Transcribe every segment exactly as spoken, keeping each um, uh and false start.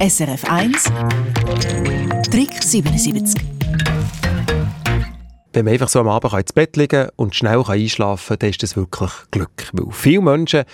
S R F eins Trick siebenundsiebzig. Wenn man einfach so am Abend ins Bett liegen und schnell einschlafen kann, dann ist das wirklich Glück. Weil viele Menschen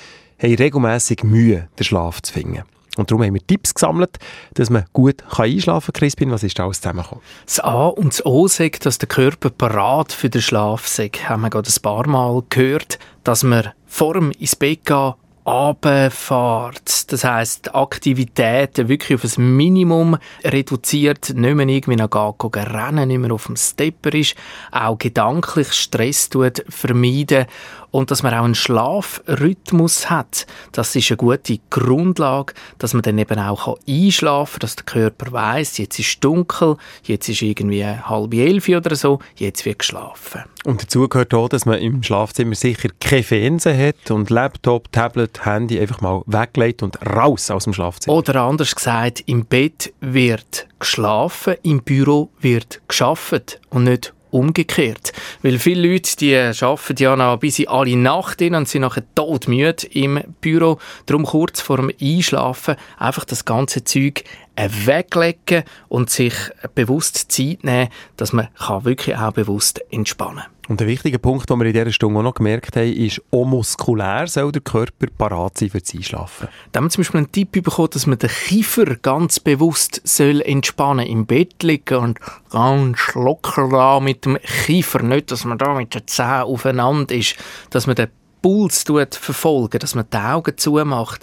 haben regelmässig Mühe, den Schlaf zu finden. Und darum haben wir Tipps gesammelt, dass man gut einschlafen kann. Crispin, was ist da alles zusammengekommen? Das A und das O sagt, dass der Körper parat für den Schlaf sagt. Haben wir gerade ein paar Mal gehört, dass man vor dem ins Bett gehen runterfährt. Das heisst, die Aktivitäten wirklich auf ein Minimum reduziert, nicht mehr irgendwie noch gehen, rennen, nicht mehr auf dem Stepper ist, auch gedanklich Stress tut vermeiden und dass man auch einen Schlafrhythmus hat. Das ist eine gute Grundlage, dass man dann eben auch einschlafen kann, dass der Körper weiss, jetzt ist es dunkel, jetzt ist irgendwie halb elf oder so, jetzt wird geschlafen. Und dazu gehört auch, dass man im Schlafzimmer sicher keinen Fernseher hat und Laptop, Tablet, Handy einfach mal weglegt und raus aus dem Schlafzimmer. Oder anders gesagt, im Bett wird geschlafen, im Büro wird gearbeitet und nicht umgekehrt. Weil viele Leute, die arbeiten ja noch bis in alle Nacht hin und sind nachher todmüde im Büro. Darum kurz vor dem Einschlafen einfach das ganze Zeug weglegen und sich bewusst Zeit nehmen, dass man wirklich auch bewusst entspannen kann. Und ein wichtiger Punkt, den wir in dieser Stunde auch noch gemerkt haben, ist, auch muskulär soll der Körper parat sein fürs Einschlafen. Da haben wir zum Beispiel einen Tipp bekommen, dass man den Kiefer ganz bewusst soll entspannen soll. Im Bett liegen und ganz locker da mit dem Kiefer. Nicht, dass man da mit den Zähnen aufeinander ist, dass man den Puls verfolgen, dass man die Augen zumacht,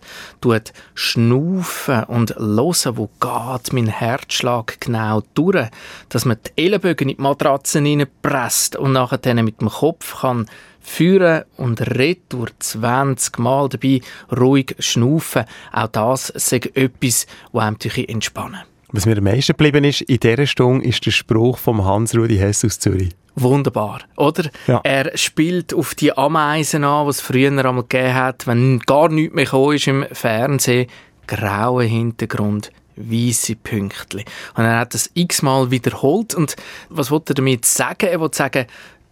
schnaufen und hören, wo geht mein Herzschlag genau durch, dass man die Ellenbögen in die Matratzen hineinpresst und nachher mit dem Kopf kann führen und retour zwanzig Mal dabei ruhig schnaufen. Auch das ist etwas, das einem entspannen. Was mir am meisten geblieben ist in dieser Stunde, ist der Spruch von Hans-Rudi Hess aus Zürich. Wunderbar, oder? Ja. Er spielt auf die Ameisen an, die es früher einmal gegeben hat, wenn gar nichts mehr gekommen ist im Fernsehen. Grauer Hintergrund, weisse Pünktchen. Und er hat das x-mal wiederholt. Und was wollte er damit sagen? Er wollte sagen,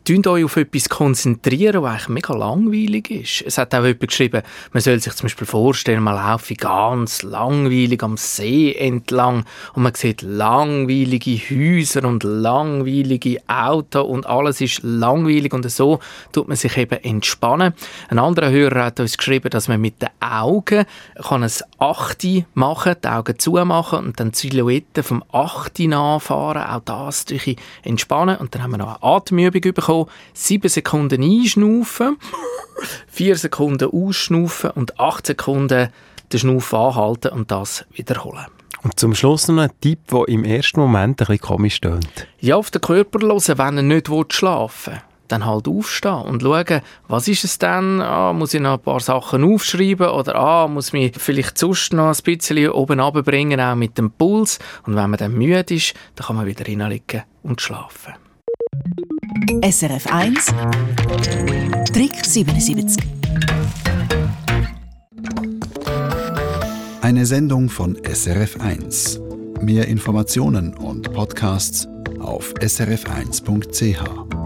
tünt euch auf etwas konzentrieren, was eigentlich mega langweilig ist. Es hat auch jemand geschrieben, man soll sich zum Beispiel vorstellen, man laufe ganz langweilig am See entlang und man sieht langweilige Häuser und langweilige Autos und alles ist langweilig und so tut man sich eben entspannen. Ein anderer Hörer hat uns geschrieben, dass man mit den Augen kann ein Achti machen, die Augen zumachen und dann die Silhouette vom Achti nachfahren, auch das durch entspannen. Und dann haben wir noch eine Atemübung bekommen. sieben Sekunden einschnaufen, vier Sekunden ausschnaufen und acht Sekunden den Schnauf anhalten und das wiederholen. Und zum Schluss noch ein Tipp, der im ersten Moment ein bisschen komisch tönt. Ja, auf den Körper hören, wenn er nicht schlafen will. Dann halt aufstehen und schauen, was ist es denn? Ah, muss ich noch ein paar Sachen aufschreiben oder ah, muss mich vielleicht sonst noch ein bisschen oben runterbringen, auch mit dem Puls. Und wenn man dann müde ist, dann kann man wieder hinlegen und schlafen. S R F eins Trick siebenundsiebzig. Eine Sendung von S R F eins. Mehr Informationen und Podcasts auf S R F eins Punkt C H.